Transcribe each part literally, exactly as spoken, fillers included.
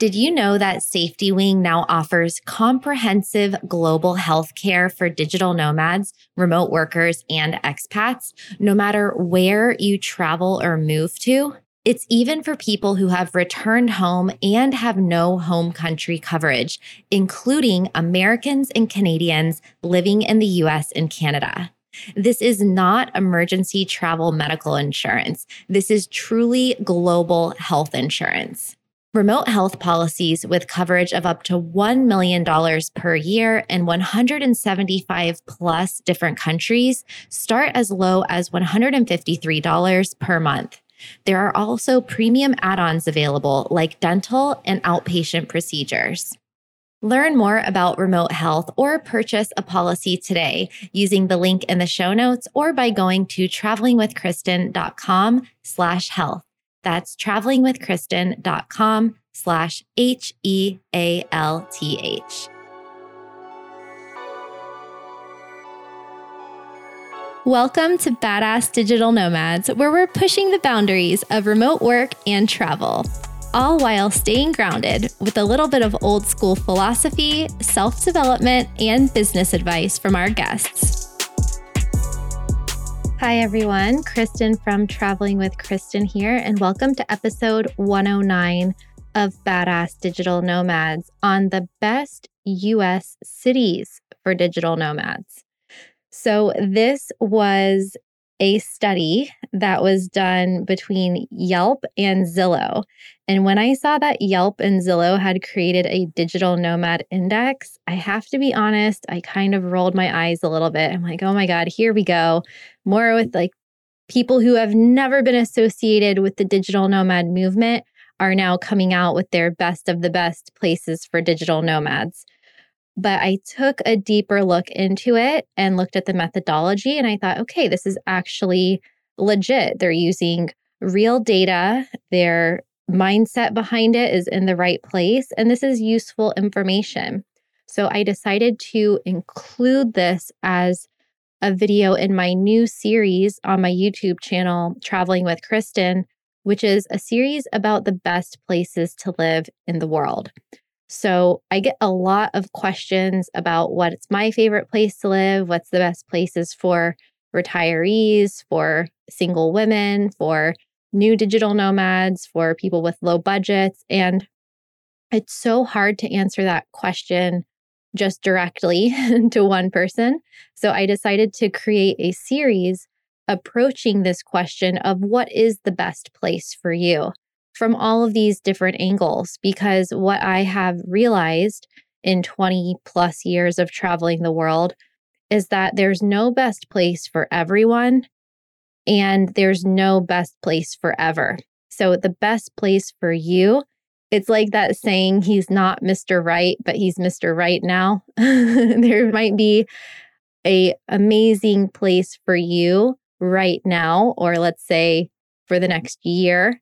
Did you know that Safety Wing now offers comprehensive global health care for digital nomads, remote workers, and expats, no matter where you travel or move to? It's even for people who have returned home and have no home country coverage, including Americans and Canadians living in the U S and Canada. This is not emergency travel medical insurance. This is truly global health insurance. Remote health policies with coverage of up to one million dollars per year in one hundred seventy-five plus different countries start as low as one hundred fifty-three dollars per month. There are also premium add-ons available like dental and outpatient procedures. Learn more about remote health or purchase a policy today using the link in the show notes or by going to travelingwithkristen.com slash health. That's travelingwithkristen.com slash H E A L T H. Welcome to Badass Digital Nomads, where we're pushing the boundaries of remote work and travel, all while staying grounded with a little bit of old school philosophy, self-development, and business advice from our guests. Hi, everyone. Kristin from Traveling with Kristin here, and welcome to episode one oh nine of Badass Digital Nomads on the best U S cities for digital nomads. So this was a study that was done between Yelp and Zillow. And when I saw that Yelp and Zillow had created a digital nomad index, I have to be honest, I kind of rolled my eyes a little bit. I'm like, oh my God, here we go. More with like people who have never been associated with the digital nomad movement are now coming out with their best of the best places for digital nomads. But I took a deeper look into it and looked at the methodology, and I thought, okay, this is actually legit. They're using real data. Their mindset behind it is in the right place, and this is useful information. So I decided to include this as a video in my new series on my YouTube channel, Traveling with Kristin, which is a series about the best places to live in the world. So I get a lot of questions about what's my favorite place to live, what's the best places for retirees, for single women, for new digital nomads, for people with low budgets. And it's so hard to answer that question just directly to one person. So I decided to create a series approaching this question of what is the best place for you, from all of these different angles, because what I have realized in twenty plus years of traveling the world is that there's no best place for everyone and there's no best place forever. So the best place for you, it's like that saying, he's not Mister Right, but he's Mister Right now. There might be an amazing place for you right now, or let's say for the next year.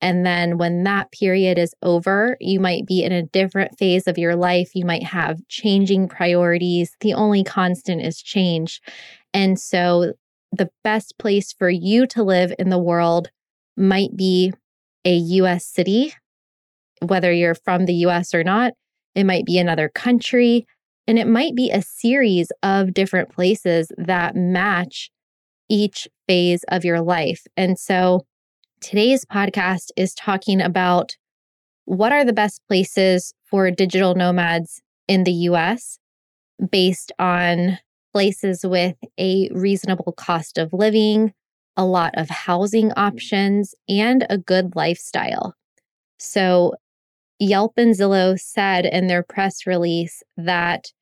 And then when that period is over, you might be in a different phase of your life. You might have changing priorities. The only constant is change. And so the best place for you to live in the world might be a U S city, whether you're from the U S or not. It might be another country, and it might be a series of different places that match each phase of your life. And so today's podcast is talking about what are the best places for digital nomads in the U S based on places with a reasonable cost of living, a lot of housing options, and a good lifestyle. So Yelp and Zillow said in their press release that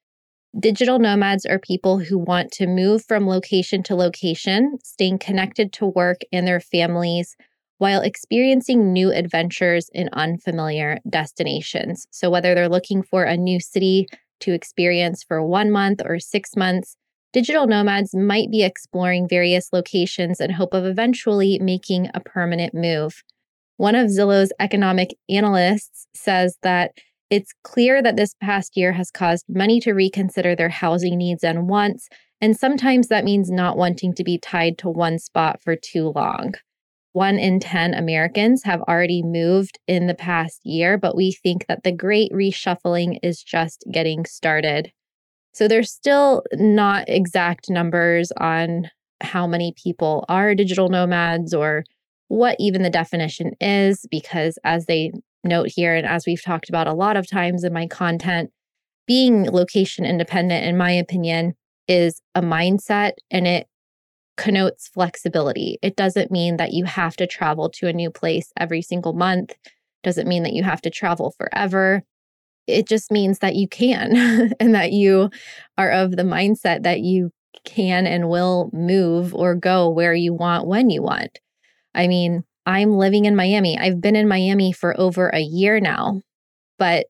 digital nomads are people who want to move from location to location, staying connected to work and their families, while experiencing new adventures in unfamiliar destinations. So whether they're looking for a new city to experience for one month or six months, digital nomads might be exploring various locations in hope of eventually making a permanent move. One of Zillow's economic analysts says that it's clear that this past year has caused many to reconsider their housing needs and wants, and sometimes that means not wanting to be tied to one spot for too long. One in ten Americans have already moved in the past year, but we think that the great reshuffling is just getting started. So there's still not exact numbers on how many people are digital nomads or what even the definition is, because as they note here, and as we've talked about a lot of times in my content, being location independent, in my opinion, is a mindset, and it connotes flexibility. It doesn't mean that you have to travel to a new place every single month. Doesn't mean that you have to travel forever. It just means that you can and that you are of the mindset that you can and will move or go where you want when you want. I mean, I'm living in Miami. I've been in Miami for over a year now, but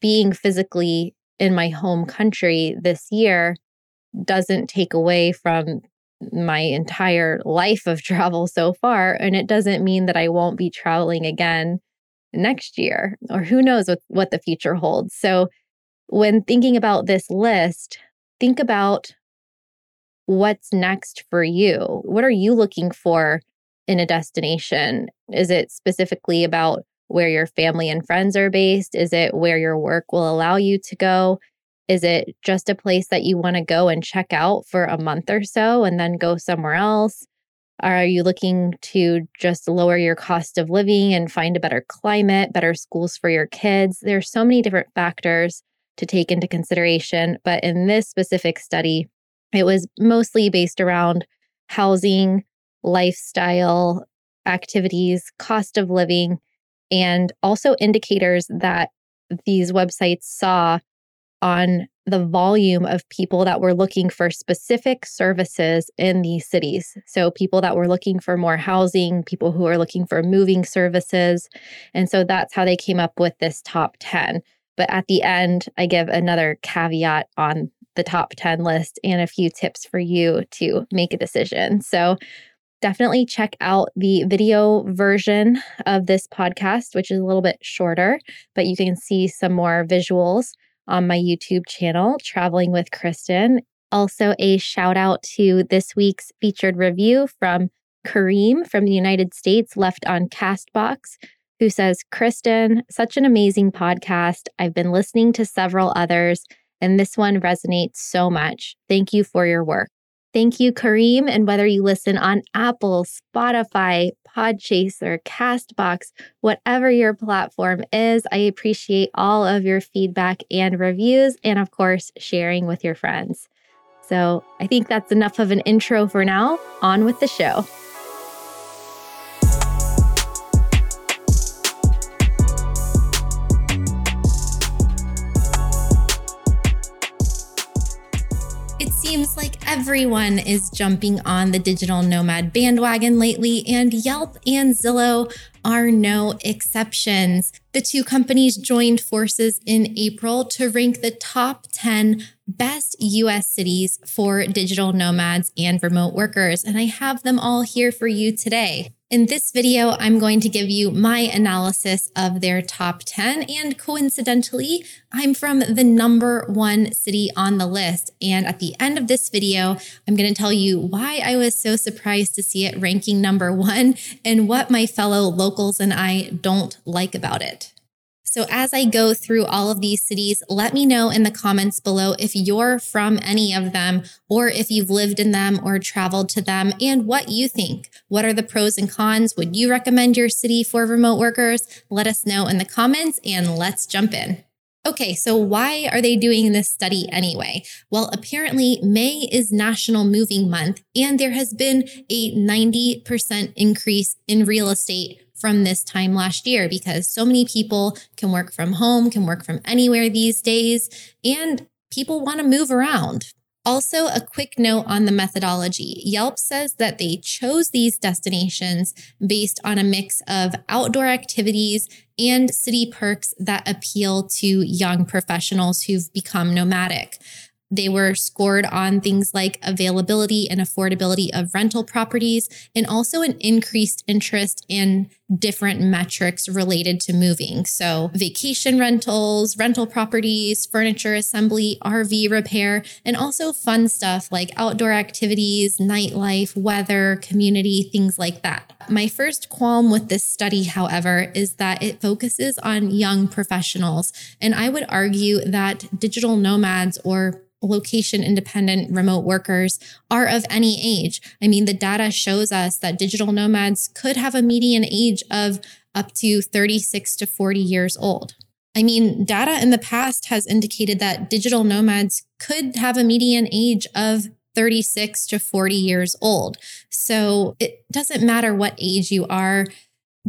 being physically in my home country this year doesn't take away from my entire life of travel so far. And it doesn't mean that I won't be traveling again next year, or who knows what, what the future holds. So when thinking about this list, think about what's next for you. What are you looking for in a destination? Is it specifically about where your family and friends are based? Is it where your work will allow you to go? Is it just a place that you want to go and check out for a month or so and then go somewhere else? Are you looking to just lower your cost of living and find a better climate, better schools for your kids? There's so many different factors to take into consideration. But in this specific study, it was mostly based around housing, lifestyle, activities, cost of living, and also indicators that these websites saw on the volume of people that were looking for specific services in these cities. So people that were looking for more housing, people who are looking for moving services. And so that's how they came up with this top ten. But at the end, I give another caveat on the top ten list and a few tips for you to make a decision. So definitely check out the video version of this podcast, which is a little bit shorter, but you can see some more visuals on my YouTube channel, Traveling with Kristin. Also, a shout out to this week's featured review from Kareem from the United States, left on Castbox, who says, "Kristin, such an amazing podcast. I've been listening to several others, and this one resonates so much. Thank you for your work." Thank you, Kareem. And whether you listen on Apple, Spotify, Podchaser, Castbox, whatever your platform is, I appreciate all of your feedback and reviews, and of course, sharing with your friends. So I think that's enough of an intro for now. On with the show. Seems like everyone is jumping on the digital nomad bandwagon lately, and Yelp and Zillow are no exceptions. The two companies joined forces in April to rank the top ten best U S cities for digital nomads and remote workers, and I have them all here for you today. In this video, I'm going to give you my analysis of their top ten, and coincidentally, I'm from the number one city on the list. And at the end of this video, I'm going to tell you why I was so surprised to see it ranking number one and what my fellow locals and I don't like about it. So as I go through all of these cities, let me know in the comments below if you're from any of them, or if you've lived in them or traveled to them, and what you think. What are the pros and cons? Would you recommend your city for remote workers? Let us know in the comments, and let's jump in. Okay, so why are they doing this study anyway? Well, apparently May is National Moving Month, and there has been a ninety percent increase in real estate from this time last year, because so many people can work from home, can work from anywhere these days, and people want to move around. Also, a quick note on the methodology. Yelp says that they chose these destinations based on a mix of outdoor activities and city perks that appeal to young professionals who've become nomadic. They were scored on things like availability and affordability of rental properties, and also an increased interest in different metrics related to moving. So vacation rentals, rental properties, furniture assembly, R V repair, and also fun stuff like outdoor activities, nightlife, weather, community, things like that. My first qualm with this study, however, is that it focuses on young professionals. And I would argue that digital nomads or location independent remote workers are of any age. I mean, the data shows us that digital nomads could have a median age of up to thirty-six to forty years old. I mean, data in the past has indicated that digital nomads could have a median age of thirty-six to forty years old. So it doesn't matter what age you are,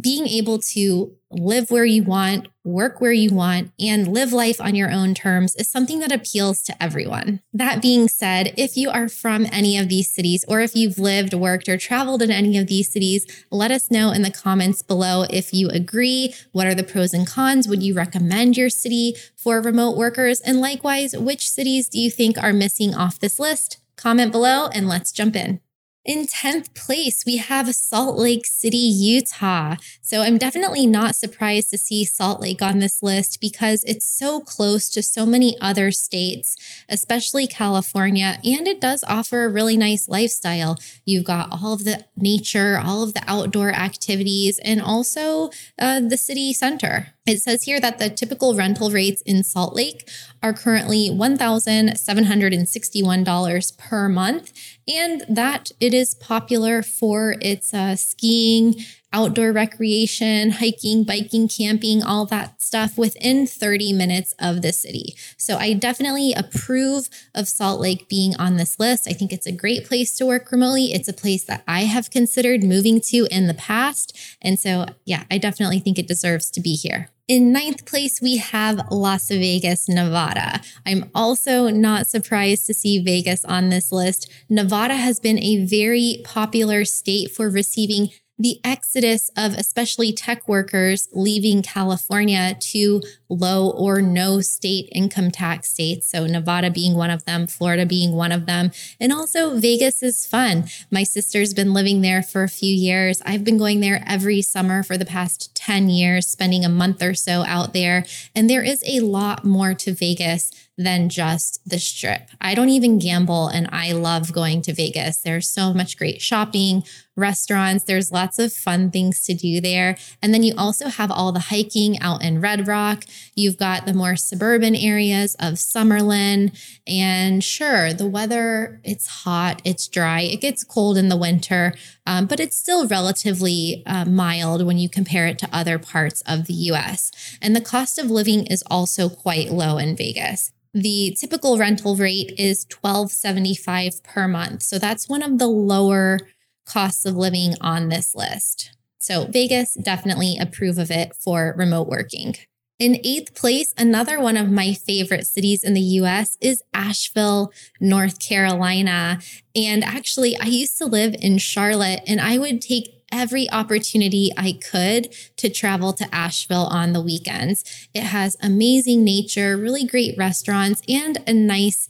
being able to live where you want, work where you want, and live life on your own terms is something that appeals to everyone. That being said, if you are from any of these cities, or if you've lived, worked, or traveled in any of these cities, let us know in the comments below if you agree. What are the pros and cons? Would you recommend your city for remote workers? And likewise, which cities do you think are missing off this list? Comment below and let's jump in. In tenth place, we have Salt Lake City, Utah. So I'm definitely not surprised to see Salt Lake on this list because it's so close to so many other states, especially California, and it does offer a really nice lifestyle. You've got all of the nature, all of the outdoor activities, and also uh, the city center. It says here that the typical rental rates in Salt Lake are currently one thousand seven hundred sixty-one dollars per month, and that it is popular for its uh, skiing, outdoor recreation, hiking, biking, camping, all that stuff within thirty minutes of the city. So I definitely approve of Salt Lake being on this list. I think it's a great place to work remotely. It's a place that I have considered moving to in the past. And so, yeah, I definitely think it deserves to be here. In ninth place, we have Las Vegas, Nevada. I'm also not surprised to see Vegas on this list. Nevada has been a very popular state for receiving the exodus of especially tech workers leaving California to low or no state income tax states. So Nevada being one of them, Florida being one of them. And also Vegas is fun. My sister's been living there for a few years. I've been going there every summer for the past ten years, spending a month or so out there. And there is a lot more to Vegas than just the strip. I don't even gamble and I love going to Vegas. There's so much great shopping, restaurants. There's lots of fun things to do there. And then you also have all the hiking out in Red Rock. You've got the more suburban areas of Summerlin. And sure, the weather, it's hot, it's dry, it gets cold in the winter, um, but it's still relatively uh, mild when you compare it to other parts of the U S. And the cost of living is also quite low in Vegas. The typical rental rate is twelve dollars and seventy-five cents per month. So that's one of the lower costs of living on this list. So Vegas, definitely approve of it for remote working. In eighth place, another one of my favorite cities in the U S is Asheville, North Carolina. And actually, I used to live in Charlotte and I would take every opportunity I could to travel to Asheville on the weekends. It has amazing nature, really great restaurants, and a nice,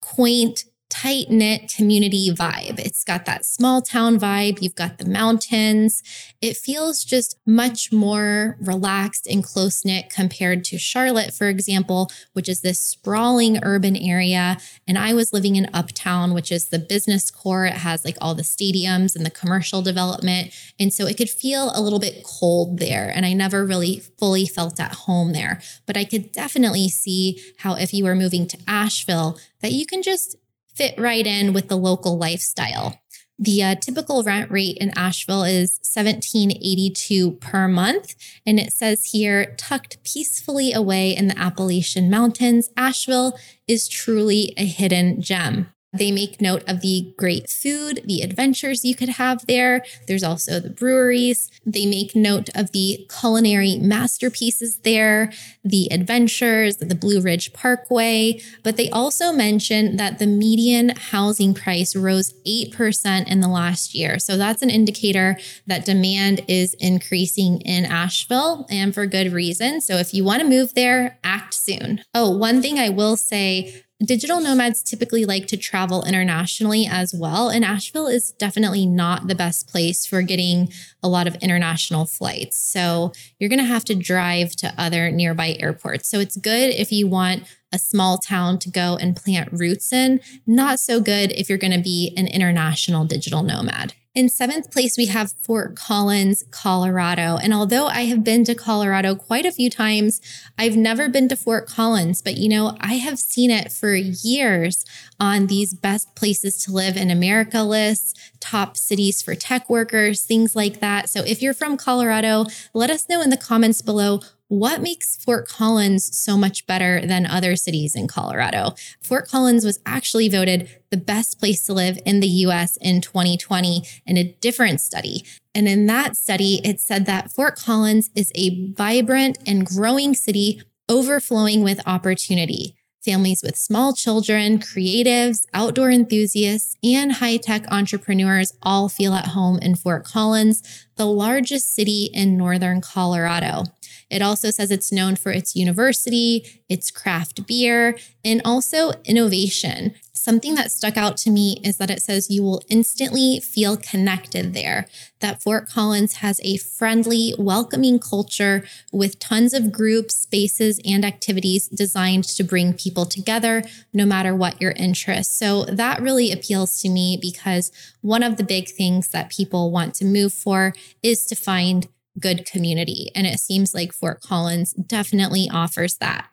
quaint, tight-knit community vibe. It's got that small town vibe. You've got the mountains. It feels just much more relaxed and close-knit compared to Charlotte, for example, which is this sprawling urban area. And I was living in Uptown, which is the business core. It has like all the stadiums and the commercial development. And so it could feel a little bit cold there. And I never really fully felt at home there. But I could definitely see how if you were moving to Asheville, that you can just fit right in with the local lifestyle. The uh, typical rent rate in Asheville is seventeen dollars and eighty-two cents per month. And it says here, tucked peacefully away in the Appalachian Mountains, Asheville is truly a hidden gem. They make note of the great food, the adventures you could have there. There's also the breweries. They make note of the culinary masterpieces there, the adventures, the Blue Ridge Parkway. But they also mention that the median housing price rose eight percent in the last year. So that's an indicator that demand is increasing in Asheville and for good reason. So if you want to move there, act soon. Oh, one thing I will say, digital nomads typically like to travel internationally as well, and Asheville is definitely not the best place for getting a lot of international flights. So you're going to have to drive to other nearby airports. So it's good if you want a small town to go and plant roots in. Not so good if you're going to be an international digital nomad. In seventh place, we have Fort Collins, Colorado. And although I have been to Colorado quite a few times, I've never been to Fort Collins. But, you know, I have seen it for years on these best places to live in America lists, top cities for tech workers, things like that. So if you're from Colorado, let us know in the comments below what makes Fort Collins so much better than other cities in Colorado. Fort Collins was actually voted the best place to live in the U S in twenty twenty in a different study. And in that study, it said that Fort Collins is a vibrant and growing city overflowing with opportunity. Families with small children, creatives, outdoor enthusiasts, and high-tech entrepreneurs all feel at home in Fort Collins, the largest city in northern Colorado. It also says it's known for its university, its craft beer, and also innovation. Something that stuck out to me is that it says you will instantly feel connected there, that Fort Collins has a friendly, welcoming culture with tons of groups, spaces, and activities designed to bring people together, no matter what your interests. So that really appeals to me because one of the big things that people want to move for is to find good community. And it seems like Fort Collins definitely offers that.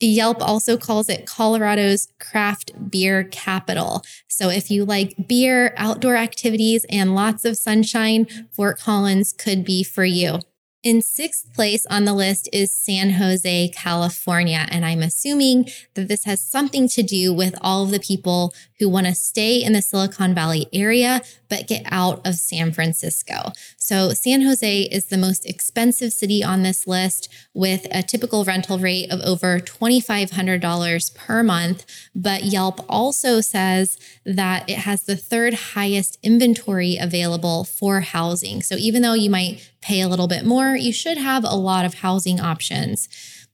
Yelp also calls it Colorado's craft beer capital. So if you like beer, outdoor activities, and lots of sunshine, Fort Collins could be for you. In sixth place on the list is San Jose, California. And I'm assuming that this has something to do with all of the people who want to stay in the Silicon Valley area, but get out of San Francisco. So San Jose is the most expensive city on this list with a typical rental rate of over twenty-five hundred dollars per month. But Yelp also says that it has the third highest inventory available for housing. So even though you might pay a little bit more, you should have a lot of housing options.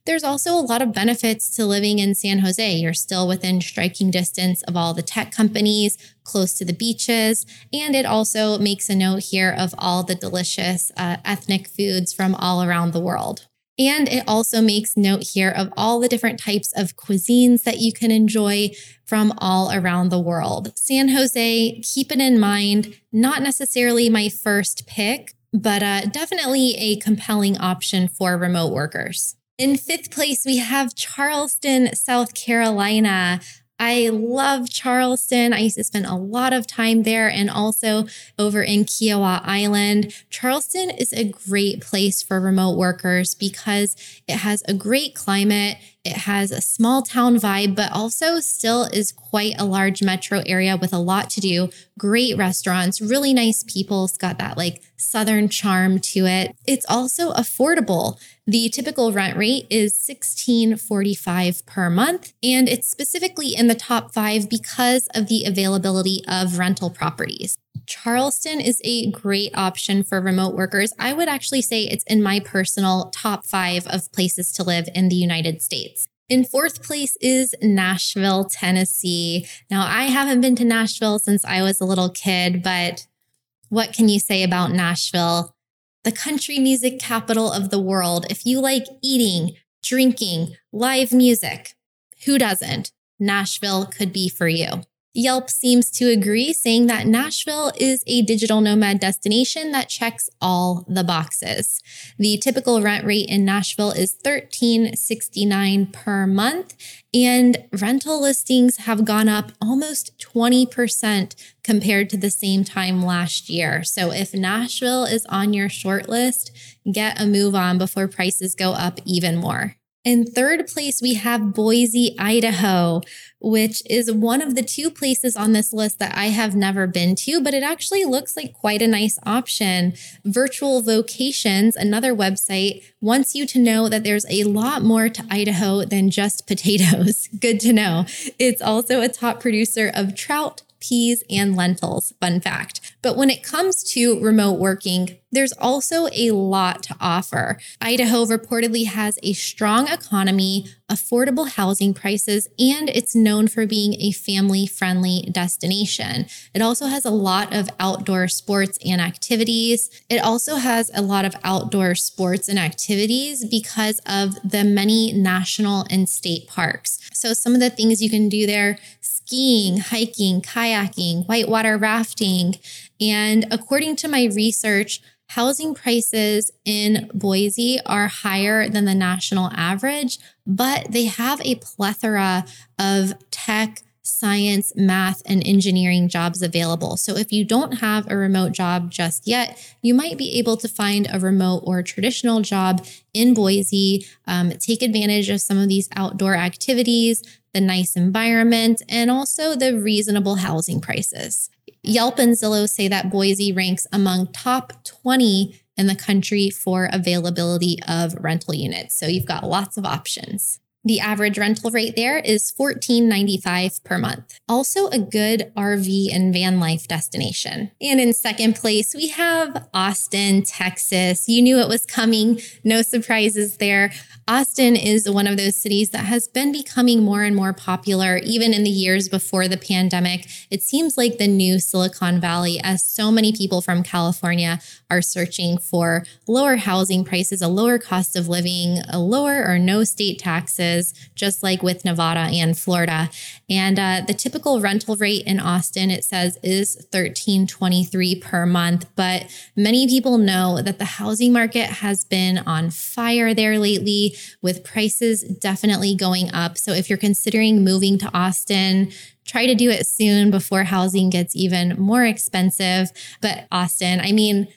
There's also a lot of benefits to living in San Jose. You're still within striking distance of all the tech companies, close to the beaches, and it also makes a note here of all the delicious uh, ethnic foods from all around the world. And it also makes note here of all the different types of cuisines that you can enjoy from all around the world. San Jose, keep it in mind, not necessarily my first pick, but uh, definitely a compelling option for remote workers. In fifth place, we have Charleston, South Carolina. I love Charleston. I used to spend a lot of time there and also over in Kiawah Island. Charleston is a great place for remote workers because it has a great climate. It has a small town vibe, but also still is quite a large metro area with a lot to do. Great restaurants, really nice people. It's got that like Southern charm to it. It's also affordable. The typical rent rate is sixteen forty-five per month, and it's specifically in the top five because of the availability of rental properties. Charleston is a great option for remote workers. I would actually say it's in my personal top five of places to live in the United States. In fourth place is Nashville, Tennessee. Now, I haven't been to Nashville since I was a little kid, but what can you say about Nashville? The country music capital of the world. If you like eating, drinking, live music, who doesn't? Nashville could be for you. Yelp seems to agree, saying that Nashville is a digital nomad destination that checks all the boxes. The typical rent rate in Nashville is thirteen sixty-nine per month, and rental listings have gone up almost twenty percent compared to the same time last year. So if Nashville is on your short list, get a move on before prices go up even more. In third place, we have Boise, Idaho, which is one of the two places on this list that I have never been to, but it actually looks like quite a nice option. Virtual Vocations, another website, wants you to know that there's a lot more to Idaho than just potatoes. Good to know. It's also a top producer of trout, peas, and lentils. Fun fact. But when it comes to remote working, there's also a lot to offer. Idaho reportedly has a strong economy, affordable housing prices, and it's known for being a family-friendly destination. It also has a lot of outdoor sports and activities. It also has a lot of outdoor sports and activities because of the many national and state parks. So some of the things you can do there: skiing, hiking, kayaking, whitewater rafting. And according to my research, housing prices in Boise are higher than the national average, but they have a plethora of tech, science, math, and engineering jobs available. So if you don't have a remote job just yet, you might be able to find a remote or traditional job in Boise. Um, take advantage of some of these outdoor activities, the nice environment, and also the reasonable housing prices. Yelp and Zillow say that Boise ranks among top twenty in the country for availability of rental units. So you've got lots of options. The average rental rate there is fourteen dollars and ninety-five cents per month. Also a good R V and van life destination. And in second place, we have Austin, Texas. You knew it was coming. No surprises there. Austin is one of those cities that has been becoming more and more popular, even in the years before the pandemic. It seems like the new Silicon Valley, as so many people from California are searching for lower housing prices, a lower cost of living, a lower or no state taxes, just like with Nevada and Florida. And uh, the typical rental rate in Austin, it says, is thirteen dollars and twenty-three cents per month. But many people know that the housing market has been on fire there lately, with prices definitely going up. So if you're considering moving to Austin, try to do it soon before housing gets even more expensive. But Austin, I mean,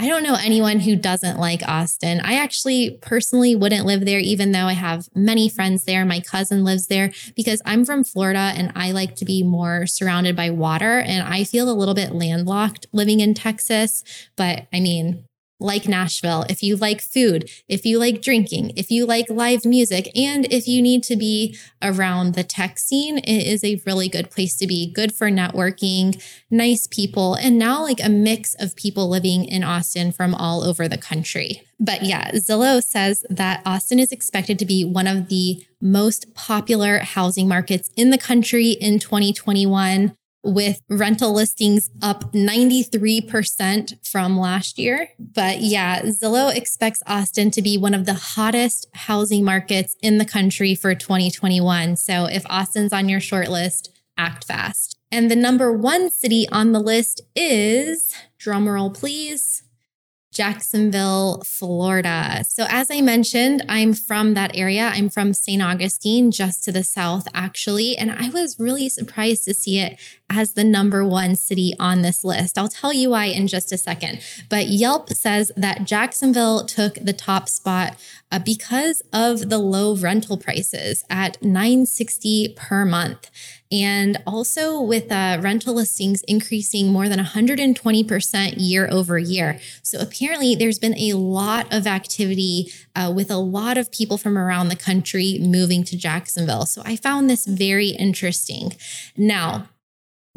I don't know anyone who doesn't like Austin. I actually personally wouldn't live there, even though I have many friends there. My cousin lives there because I'm from Florida and I like to be more surrounded by water. And I feel a little bit landlocked living in Texas. But I mean, like Nashville, if you like food, if you like drinking, if you like live music, and if you need to be around the tech scene, it is a really good place to be. Good for networking, nice people, and now like a mix of people living in Austin from all over the country. But yeah, Zillow says that Austin is expected to be one of the most popular housing markets in the country in twenty twenty-one. With rental listings up ninety-three percent from last year. But yeah, Zillow expects Austin to be one of the hottest housing markets in the country for twenty twenty-one. So if Austin's on your short list, act fast. And the number one city on the list is, drumroll please, Jacksonville, Florida. So as I mentioned, I'm from that area. I'm from Saint Augustine, just to the south, actually. And I was really surprised to see it as the number one city on this list. I'll tell you why in just a second. But Yelp says that Jacksonville took the top spot uh, because of the low rental prices at nine dollars and sixty cents per month. And also with uh, rental listings increasing more than one hundred twenty percent year over year. So apparently there's been a lot of activity uh, with a lot of people from around the country moving to Jacksonville. So I found this very interesting. Now,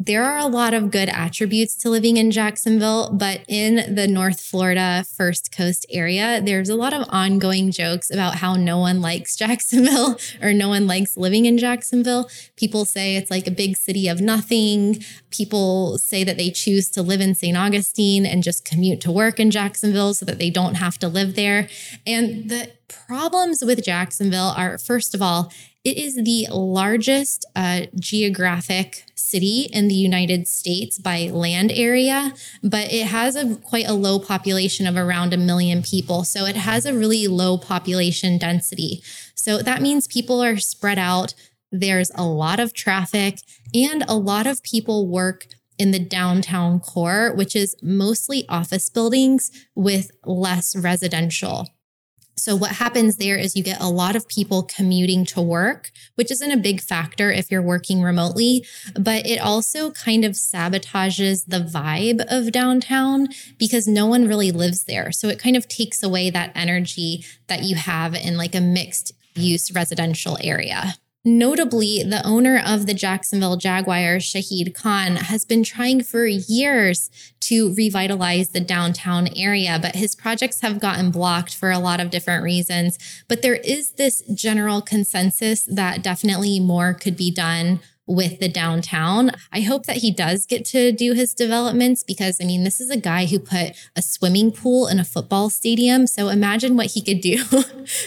there are a lot of good attributes to living in Jacksonville, but in the North Florida First Coast area, there's a lot of ongoing jokes about how no one likes Jacksonville or no one likes living in Jacksonville. People say it's like a big city of nothing. People say that they choose to live in Saint Augustine and just commute to work in Jacksonville so that they don't have to live there. And the problems with Jacksonville are, first of all, it is the largest uh, geographic city in the United States by land area, but it has a quite a low population of around a million people. So it has a really low population density. So that means people are spread out. There's a lot of traffic, and a lot of people work in the downtown core, which is mostly office buildings with less residential. So what happens there is you get a lot of people commuting to work, which isn't a big factor if you're working remotely, but it also kind of sabotages the vibe of downtown because no one really lives there. So it kind of takes away that energy that you have in like a mixed use residential area. Notably, the owner of the Jacksonville Jaguars, Shahid Khan, has been trying for years to revitalize the downtown area, but his projects have gotten blocked for a lot of different reasons. But there is this general consensus that definitely more could be done with the downtown. I hope that he does get to do his developments because, I mean, this is a guy who put a swimming pool in a football stadium. So imagine what he could do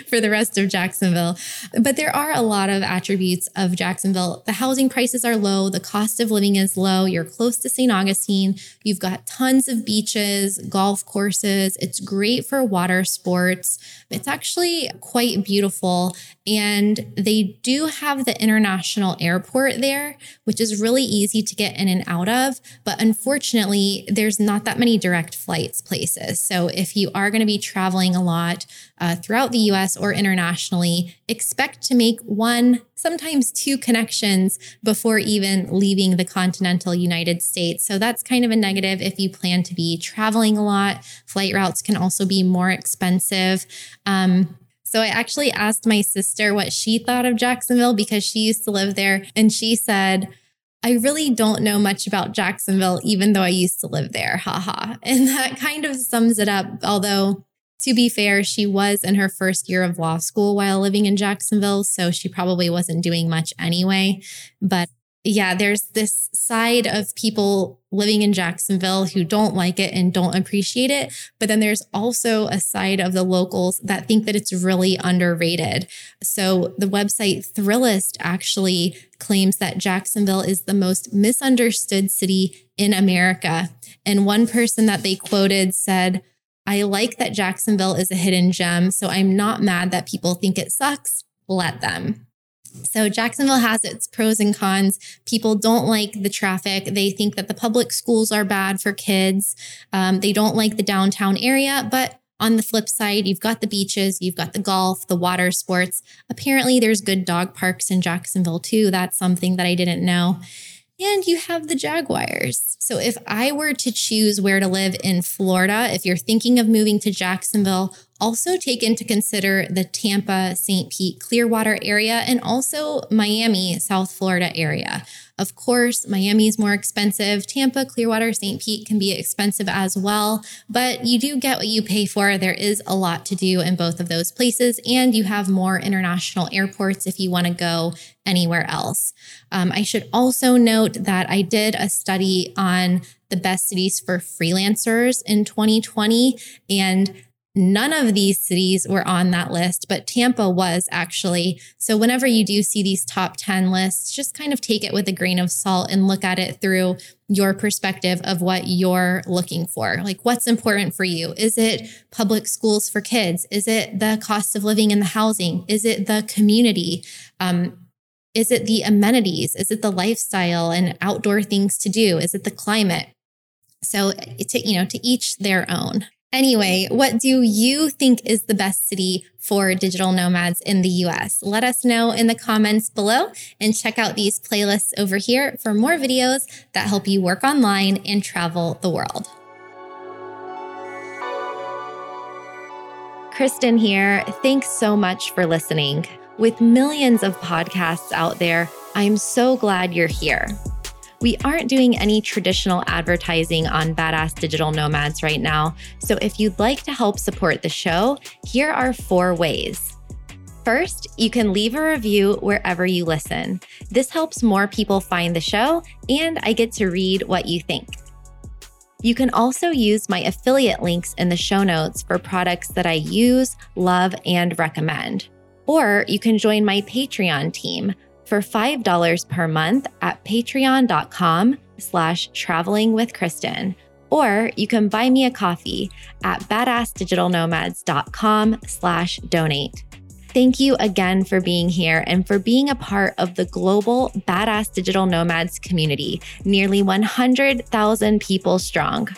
for the rest of Jacksonville. But there are a lot of attributes of Jacksonville. The housing prices are low. The cost of living is low. You're close to Saint Augustine. You've got tons of beaches, golf courses. It's great for water sports. It's actually quite beautiful. And they do have the international airport there, which is really easy to get in and out of. But unfortunately, there's not that many direct flights places. So if you are going to be traveling a lot uh, throughout the U S or internationally, expect to make one, sometimes two connections before even leaving the continental United States. So that's kind of a negative if you plan to be traveling a lot. Flight routes can also be more expensive. Um, So I actually asked my sister what she thought of Jacksonville because she used to live there. And she said, I really don't know much about Jacksonville, even though I used to live there. Haha. And that kind of sums it up. Although, to be fair, she was in her first year of law school while living in Jacksonville. So she probably wasn't doing much anyway. But yeah, there's this side of people living in Jacksonville who don't like it and don't appreciate it. But then there's also a side of the locals that think that it's really underrated. So the website Thrillist actually claims that Jacksonville is the most misunderstood city in America. And one person that they quoted said, I like that Jacksonville is a hidden gem. So I'm not mad that people think it sucks. Let them. So Jacksonville has its pros and cons. People don't like the traffic. They think that the public schools are bad for kids. Um, they don't like the downtown area. But on the flip side, you've got the beaches, you've got the golf, the water sports. Apparently, there's good dog parks in Jacksonville, too. That's something that I didn't know. And you have the Jaguars. So if I were to choose where to live in Florida, if you're thinking of moving to Jacksonville, also take into consider the Tampa, Saint Pete, Clearwater area, and also Miami, South Florida area. Of course, Miami is more expensive. Tampa, Clearwater, Saint Pete can be expensive as well, but you do get what you pay for. There is a lot to do in both of those places, and you have more international airports if you want to go anywhere else. Um, I should also note that I did a study on the best cities for freelancers in twenty twenty, and none of these cities were on that list, but Tampa was actually. So whenever you do see these top ten lists, just kind of take it with a grain of salt and look at it through your perspective of what you're looking for. Like, what's important for you? Is it public schools for kids? Is it the cost of living and the housing? Is it the community? Um, is it the amenities? Is it the lifestyle and outdoor things to do? Is it the climate? So to, you know, to each their own. Anyway, what do you think is the best city for digital nomads in the U S? Let us know in the comments below and check out these playlists over here for more videos that help you work online and travel the world. Kristin here. Thanks so much for listening. With millions of podcasts out there, I'm so glad you're here. We aren't doing any traditional advertising on Badass Digital Nomads right now, so if you'd like to help support the show, here are four ways. First, you can leave a review wherever you listen. This helps more people find the show, and I get to read what you think. You can also use my affiliate links in the show notes for products that I use, love, and recommend. Or you can join my Patreon team, for five dollars per month at patreon.com slash traveling with Kristin, or you can buy me a coffee at badassdigitalnomads.com slash donate. Thank you again for being here and for being a part of the global Badass Digital Nomads community, nearly one hundred thousand people strong.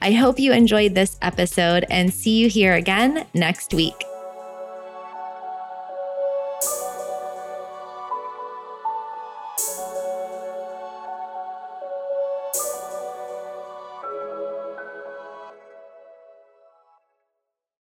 I hope you enjoyed this episode and see you here again next week. you